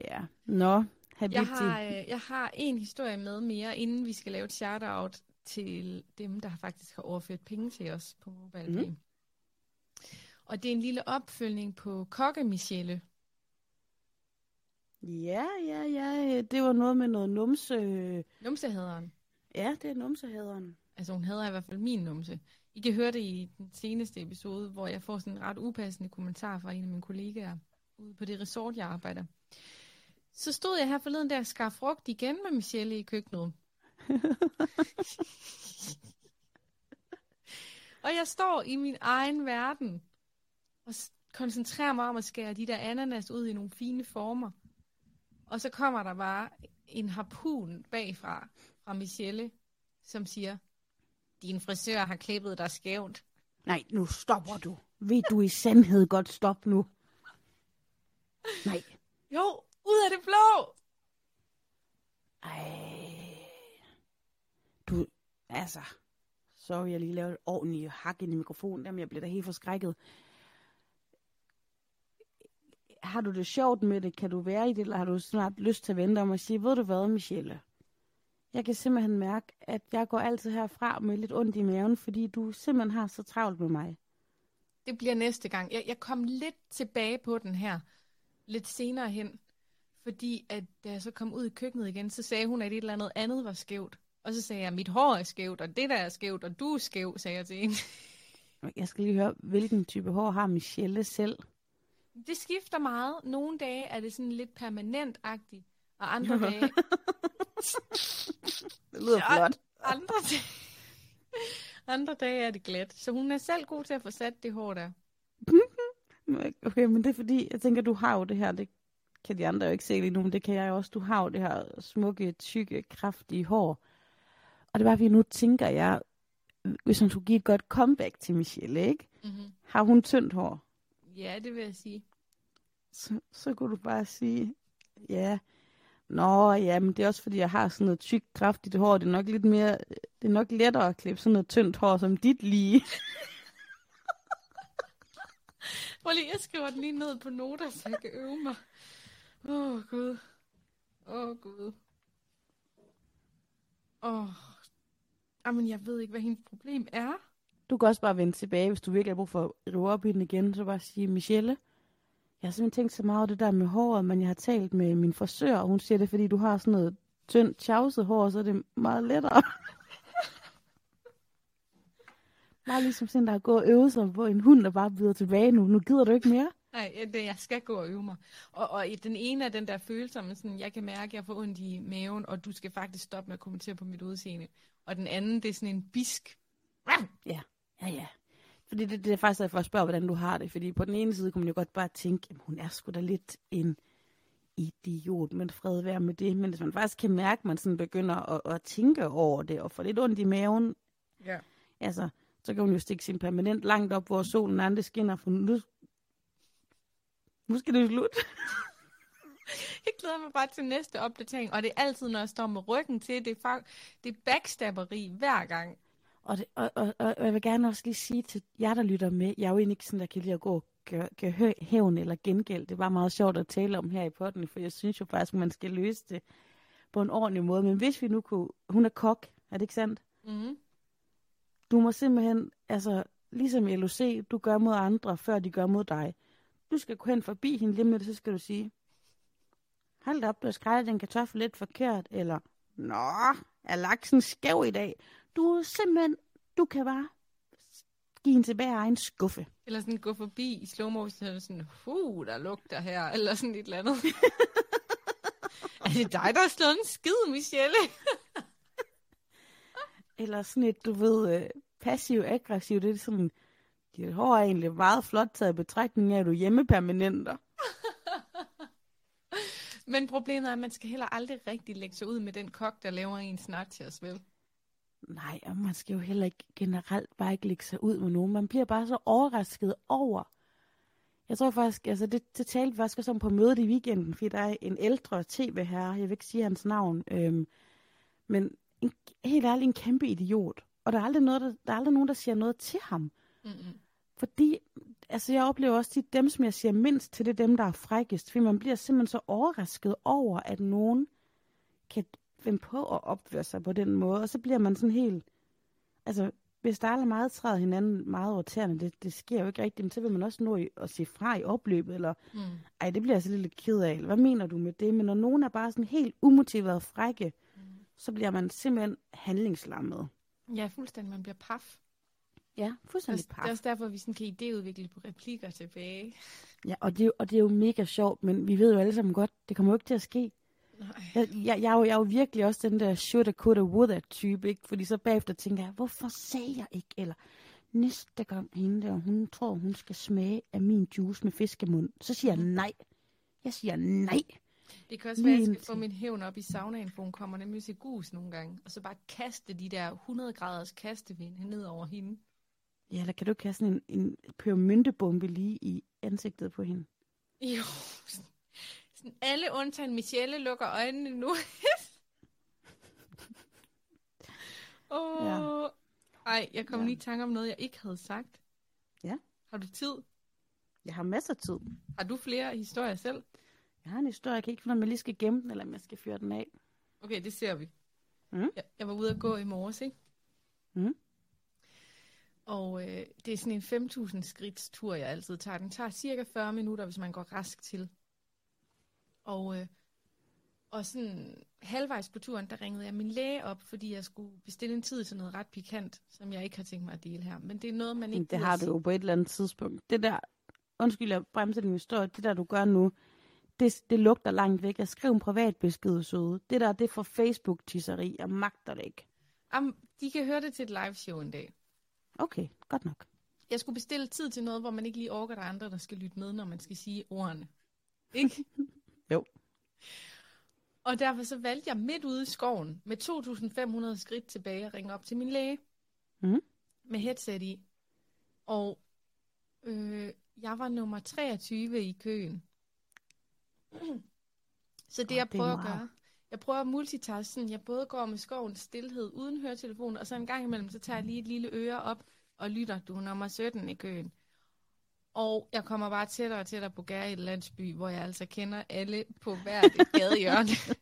ja. Nå, Jeg har en historie med mere, inden vi skal lave et shout-out til dem, der faktisk har overført penge til os på MobilePay. Mm. Og det er en lille opfølgning på kokke Michelle. Ja. Det var noget med noget numse... Numsehaderen. Ja, det er numsehaderen. Altså hun hader i hvert fald min numse. I kan høre det i den seneste episode, hvor jeg får sådan en ret upassende kommentar fra en af mine kollegaer ude på det resort, jeg arbejder. Så stod jeg her forleden der og skar frugt igen med Michelle i køkkenet. Og jeg står i min egen verden og koncentrerer mig om at skære de der ananas ud i nogle fine former. Og så kommer der bare en harpun bagfra fra Michelle, som siger, din frisør har klippet dig skævt. Nej, nu stopper du. Ved du i sandhed godt stop nu? Nej. Jo, ud af det blå! Ej. Du, altså. Så jeg lige lavede et ordentligt hak ind i mikrofonen, men jeg blev da helt forskrækket. Har du det sjovt med det? Kan du være i det, eller har du snart lyst til at vente om og sige, ved du hvad, Michelle? Jeg kan simpelthen mærke, at jeg går altid herfra med lidt ondt i maven, fordi du simpelthen har så travlt med mig. Det bliver næste gang. Jeg kom lidt tilbage på den her, lidt senere hen, fordi at, da jeg så kom ud i køkkenet igen, så sagde hun, at et eller andet var skævt. Og så sagde jeg, mit hår er skævt, og det der er skævt, og du er skæv, sagde jeg til hende. Jeg skal lige høre, hvilken type hår har Michelle selv? Det skifter meget. Nogle dage er det sådan lidt permanent-agtigt, og andre dage... Det lyder flot. Andre dage er det glat. Så hun er selv god til at få sat det hår der. Okay, men det er fordi, jeg tænker, du har jo det her, det kan de andre jo ikke se lige nu, men det kan jeg også. Du har jo det her smukke, tykke, kraftige hår. Og det er bare, fordi nu tænker jeg, hvis hun skulle give et godt comeback til Michelle, ikke? Mm-hmm. Har hun tyndt hår? Ja, det vil jeg sige. Så kunne du bare sige, ja... Nå, ja, men det er også fordi, jeg har sådan noget tykt, kraftigt hår. Det er nok lidt mere, det er nok lettere at klippe sådan noget tyndt hår som dit lige. Prøv lige, jeg skriver den lige ned på noter, så jeg kan øve mig. Åh, Gud. Jamen, jeg ved ikke, hvad hendes problem er. Du kan også bare vende tilbage, hvis du virkelig har brug for at rive op i den igen, så bare sige, Michelle... Jeg har simpelthen tænkt så meget over det der med håret, men jeg har talt med min frisør, og hun siger det, fordi du har sådan noget tyndt, tjavset hår, så er det meget lettere. Bare ligesom sådan, der har gået og øvet sig på en hund, der bare bider tilbage nu. Nu gider du ikke mere. Nej, jeg skal gå og øve mig. Og den ene er den der følelse, om sådan, jeg kan mærke, at jeg får ondt i maven, og du skal faktisk stoppe med at kommentere på mit udseende. Og den anden, det er sådan en bisk. Ja. Fordi det er faktisk, at jeg får spørge, hvordan du har det. Fordi på den ene side kunne man jo godt bare tænke, jamen hun er sgu da lidt en idiot, men fred være med det. Men hvis man faktisk kan mærke, at man sådan begynder at tænke over det, og får lidt ondt i maven, ja. Altså, så kan hun jo stikke sin permanent langt op, hvor solen andre skinner. For nu skal det jo slut. Jeg glæder mig bare til næste opdatering. Og det er altid, når jeg står med ryggen til, det er backstabberi hver gang. Og jeg vil gerne også lige sige til jer, der lytter med, jeg er jo ikke sådan, der kan lide at gå og gøre hævn eller gengæld. Det var meget sjovt at tale om her i podden, for jeg synes jo faktisk, man skal løse det på en ordentlig måde. Men hvis vi nu kunne... Hun er kok, er det ikke sandt? Mm. Du må simpelthen, altså ligesom i LOC, du gør mod andre, før de gør mod dig. Du skal gå hen forbi hende lige med det, så skal du sige, hold da op, du har skrejet den kartoffel lidt forkert, eller nå, er laksen skæv i dag? Du simpelthen, du kan bare give en tilbage egen skuffe. Eller sådan gå forbi i slow motion, sådan, der lugter her, eller sådan et eller andet. Er det dig, der har slået en skid, Michelle? Eller sådan et, du ved, passiv-aggressiv, det er sådan, dit hår er egentlig meget flot taget i betragtning af, at du hjemmepermanenter. Men problemet er, at man skal heller aldrig rigtig lægge sig ud med den kok, der laver en nachos, vel? Nej, og man skal jo heller ikke generelt bare ikke lægge sig ud med nogen. Man bliver bare så overrasket over. Jeg tror faktisk, altså det talte faktisk også om på mødet i weekenden, fordi der er en ældre tv-herre, jeg vil ikke sige hans navn, men helt ærligt en kæmpe idiot. Og der er aldrig nogen, der siger noget til ham. Mm-hmm. Fordi altså jeg oplever også, at dem, som jeg siger mindst til, det er dem, der er frækkest. For man bliver simpelthen så overrasket over, at nogen kan finde på at opføre sig på den måde. Og så bliver man sådan helt... Altså, hvis der er meget træder hinanden meget irriterende, det sker jo ikke rigtigt, men så vil man også nå at sige fra i opløbet, eller ej, det bliver jeg så lidt ked af, eller hvad mener du med det? Men når nogen er bare sådan helt umotiveret frække, så bliver man simpelthen handlingslammet. Ja, fuldstændig. Man bliver paf. Ja, fuldstændig paf. Det er også derfor, vi sådan kan idéudvikle på replikker tilbage. Ja, og det er jo mega sjovt, men vi ved jo alle sammen godt, det kommer jo ikke til at ske. Jeg er jo virkelig også den der shoulda, coulda, woulda type, ikke? Fordi så bagefter tænker jeg, hvorfor sagde jeg ikke? Eller næste gang hende der, hun tror, hun skal smage af min juice med fiskemund, så siger jeg nej. Jeg siger nej. Det kan også være, at jeg skal få min hævn op i saunaen, for hun kommer nemlig til gus nogle gange, og så bare kaste de der 100 graders kastevind ned over hende. Ja, eller kan du kaste en pørmyntebombe lige i ansigtet på hende? Jo, alle undtagen Michelle lukker øjnene nu. Ja. Ej, jeg kom lige i tanke om noget, jeg ikke havde sagt. Ja. Har du tid? Jeg har masser af tid. Har du flere historier selv? Jeg har en historie, jeg kan ikke finde, om jeg lige skal gemme den, eller om jeg skal fyre den af. Okay, det ser vi. Mm. Jeg var ude at gå i morges, ikke? Mm. Og det er sådan en 5.000 skridts tur, jeg altid tager. Den tager cirka 40 minutter, hvis man går rask til. Og sådan halvvejs på turen, der ringede jeg min læge op, fordi jeg skulle bestille en tid til noget ret pikant, som jeg ikke har tænkt mig at dele her. Men det er noget, man ikke... Det har du jo på et eller andet tidspunkt. Det der, undskyld, jeg bremser din historie, det der, du gør nu, det lugter langt væk. Jeg skrev en privatbesked, søde. Det der, det er for Facebook-tisseri. Jeg magter det ikke. Jamen, de kan høre det til et liveshow en dag. Okay, godt nok. Jeg skulle bestille tid til noget, hvor man ikke lige orker, der andre, der skal lytte med, når man skal sige ordene. Ikke? Jo. Og derfor så valgte jeg midt ude i skoven med 2.500 skridt tilbage at ringe op til min læge med headset i. Og jeg var nummer 23 i køen. Så det jeg prøver at gøre, jeg prøver at multitaske sådan, jeg både går med skovens stillhed uden høretelefonen, og så en gang imellem, så tager jeg lige et lille øre op og lytter, du er nummer 17 i køen. Og jeg kommer bare tættere og tættere på Gal i et landsby, hvor jeg altså kender alle på hvert gadehjørne.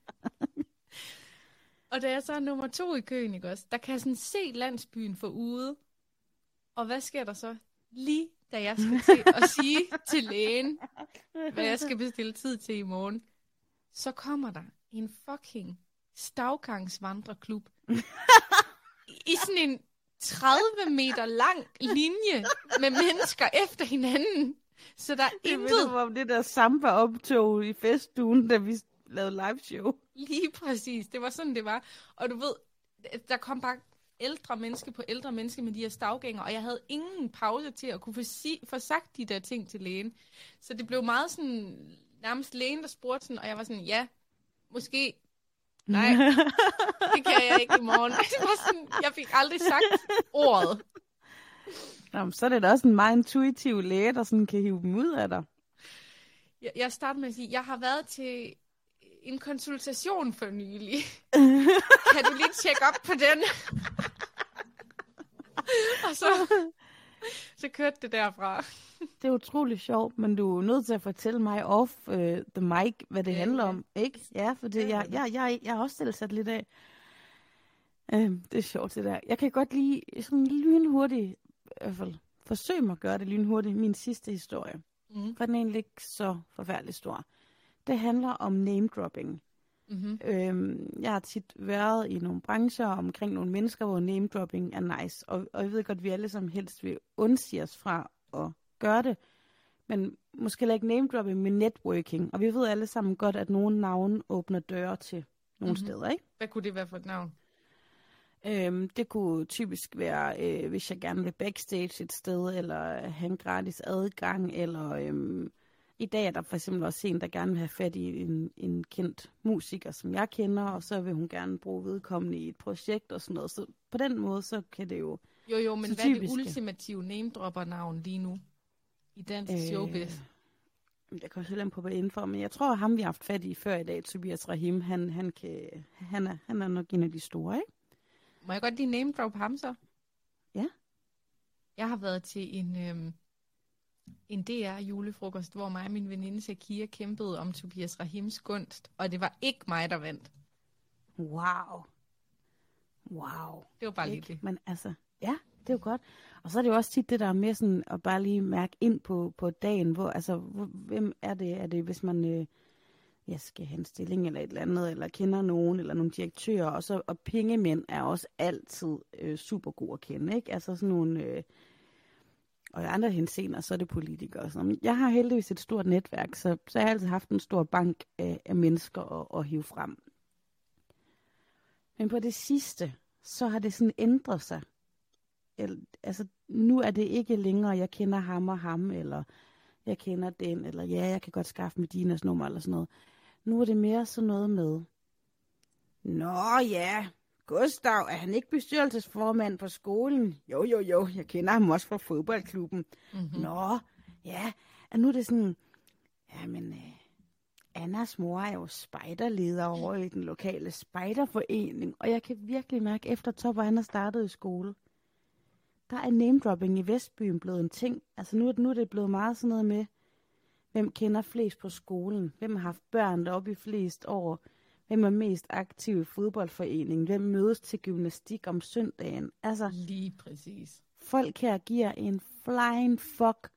Og da jeg så er nummer 2 i køen, ikke også, der kan jeg sådan se landsbyen for ude. Og hvad sker der så? Lige da jeg skal til at sige til lægen, hvad jeg skal bestille tid til i morgen, så kommer der en fucking stavgangsvandreklub i sådan en 30 meter lang linje med mennesker efter hinanden. Så der er intet... Det var det der samba-optog i feststuen, da vi lavede liveshow. Lige præcis. Det var sådan, det var. Og du ved, der kom bare ældre menneske på ældre menneske med de her stavgænger, og jeg havde ingen pause til at kunne få sagt de der ting til lægen. Så det blev meget sådan, nærmest lægen, der spurgte sådan, og jeg var sådan, ja, måske... Nej, det kan jeg ikke i morgen. Det var sådan, jeg fik aldrig sagt ordet. Jamen, så er det da også en meget intuitiv læge, der sådan kan hive dem ud af dig. Jeg starter med at sige, jeg har været til en konsultation for nylig. Kan du lige tjekke op på den? Og så kørte det derfra. Det er utroligt sjovt, men du er nødt til at fortælle mig off the mic, hvad det handler om, ikke? Ja, for det, jeg er også selv sat lidt af. Det er sjovt det der. Jeg kan godt lige sådan lynhurtigt, i hvert fald forsøge mig at gøre det lynhurtigt, min sidste historie. For den er egentlig ikke så forfærdelig stor. Det handler om name-dropping. Jeg har tit været i nogle brancher omkring nogle mennesker, hvor name-dropping er nice. Og jeg ved godt, vi alle sammen helst vil undsige os fra at gøre det, men måske ikke name-dropping, men networking. Og vi ved alle sammen godt, at nogle navne åbner døre til nogle steder, ikke? Hvad kunne det være for et navn? Det kunne typisk være, hvis jeg gerne vil backstage et sted, eller have en gratis adgang, eller... I dag er der for eksempel også en, der gerne vil have fat i en kendt musiker, som jeg kender, og så vil hun gerne bruge vedkommende i et projekt og sådan noget. Så på den måde, så kan det jo... Jo, men hvad er det ultimative name-dropper-navn lige nu i dansk showbiz? Jeg kan jo selv på, hvad det indenfor, men jeg tror, at ham vi har haft fat i før i dag, Tobias Rehime, han er nok en af de store, ikke? Må jeg godt lige name-droppe ham så? Ja. Jeg har været til en... en DR-julefrokost, hvor mig og min veninde Shakira kæmpede om Tobias Rehimes gunst, og det var ikke mig, der vandt. Wow. Det var bare lige det. Men altså, ja, det er jo godt. Og så er det jo også tit det, der er med sådan at bare lige mærke ind på dagen, hvor altså, hvem er det? Er det, hvis man skal have en stilling eller et eller andet, eller kender nogen, eller nogle direktører, og pengemænd er også altid super god at kende, ikke? Altså sådan nogle... og i andre hensener, så er det politikere. Men jeg har heldigvis et stort netværk, så jeg har altid haft en stor bank af mennesker at hive frem. Men på det sidste, så har det sådan ændret sig. Altså, nu er det ikke længere, jeg kender ham og ham, eller jeg kender den, eller ja, jeg kan godt skaffe med Dinas nummer, eller sådan noget. Nu er det mere sådan noget med, nå ja, Gustav, er han ikke bestyrelsesformand på skolen? Jo, jeg kender ham også fra fodboldklubben. Mm-hmm. Nå, ja, og nu er det sådan, jamen, Annas mor er jo spejderleder over i den lokale spejderforening, og jeg kan virkelig mærke, efter Topper og Anna startede i skole, der er namedropping i Vestbyen blevet en ting. Altså nu er det blevet meget sådan noget med, hvem kender flest på skolen, hvem har haft børn deroppe i flest år, hvem er mest aktiv i fodboldforeningen? Hvem mødes til gymnastik om søndagen? Altså, lige præcis. Folk her giver en flying fuck,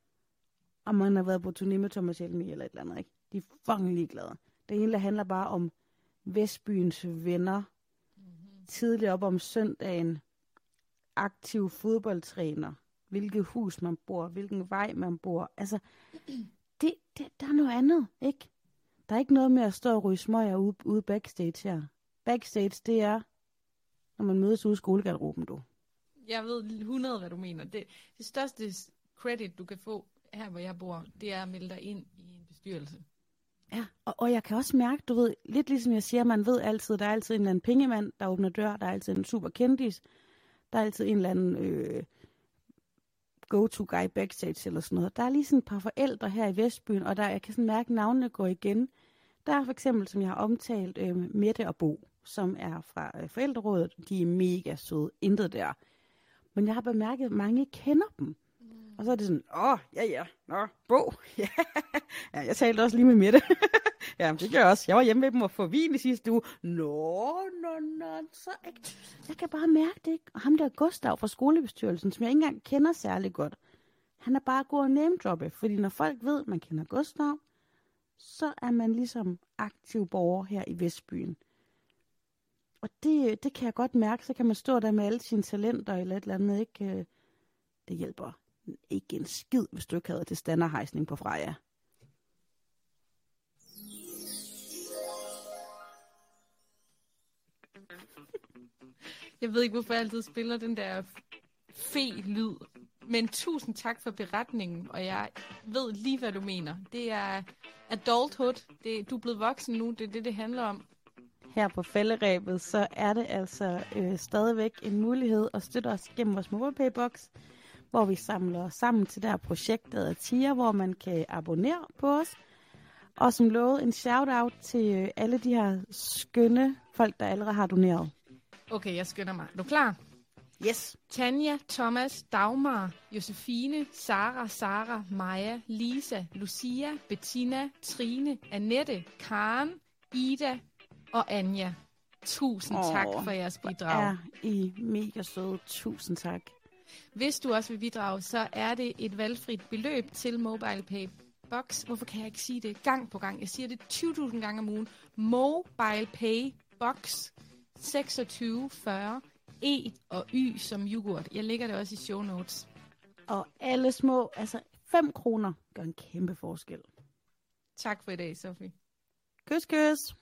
om man har været på turné med Thomas Helmi eller et eller andet, ikke? De er fucking ligeglade. Det hele handler bare om Vestbyens venner. Mm-hmm. Tidligt op om søndagen. Aktiv fodboldtræner. Hvilket hus man bor. Hvilken vej man bor. Altså, der er noget andet, ikke? Der er ikke noget med at stå og ryge smøger ude backstage her. Backstage, det er, når man mødes ude i skolegarderoben, du. Jeg ved 100, hvad du mener. Det største credit, du kan få her, hvor jeg bor, det er at melde dig ind i en bestyrelse. Ja, og jeg kan også mærke, du ved, lidt ligesom jeg siger, man ved altid, der er altid en eller anden pengemand, der åbner dør, der er altid en super kendis, der er altid en eller anden go-to-guy backstage eller sådan noget. Der er lige sådan et par forældre her i Vestbyen, og jeg kan sådan mærke, at navnene går igen. Der er for eksempel, som jeg har omtalt, Mette og Bo, som er fra forældrerådet. De er mega søde, intet der. Men jeg har bemærket, at mange kender dem. Mm. Og så er det sådan, Bo. Ja, jeg talte også lige med Mette. Ja, det gør jeg også. Jeg var hjemme med dem og få vin i sidste uge. Nå, så ikke. Jeg kan bare mærke det, ikke? Og ham der Gustav fra skolebestyrelsen, som jeg ikke engang kender særlig godt, han er bare god at name-droppe, fordi når folk ved, at man kender Gustav, så er man ligesom aktiv borger her i Vestbyen. Og det kan jeg godt mærke, så kan man stå der med alle sine talenter eller et eller andet, ikke? Det hjælper ikke en skid, hvis du ikke havde til standardhejsning på Freja. Jeg ved ikke, hvorfor jeg altid spiller den der fe-lyd. Men tusind tak for beretningen, og jeg ved lige, hvad du mener. Det er adulthood. Du er blevet voksen nu, det er det handler om. Her på Fælderæbet, så er det altså stadigvæk en mulighed at støtte os gennem vores MobilePay-boks, hvor vi samler sammen til det her projekt, der tier, hvor man kan abonnere på os. Og som lovet, en shout-out til alle de her skønne folk, der allerede har doneret. Okay, jeg skynder mig. Er du klar? Yes. Tanja, Thomas, Dagmar, Josefine, Sara, Maja, Lisa, Lucia, Bettina, Trine, Annette, Karen, Ida og Anja. Tusind tak for jeres bidrag. Er I mega søde. Tusind tak. Hvis du også vil bidrage, så er det et valgfrit beløb til MobilePay Box. Hvorfor kan jeg ikke sige det gang på gang? Jeg siger det 20.000 gange om ugen. MobilePay Box. 2640 E og Y som yoghurt. Jeg lægger det også i show notes. Og alle små, altså 5 kroner, gør en kæmpe forskel. Tak for i dag, Sofie. Kys.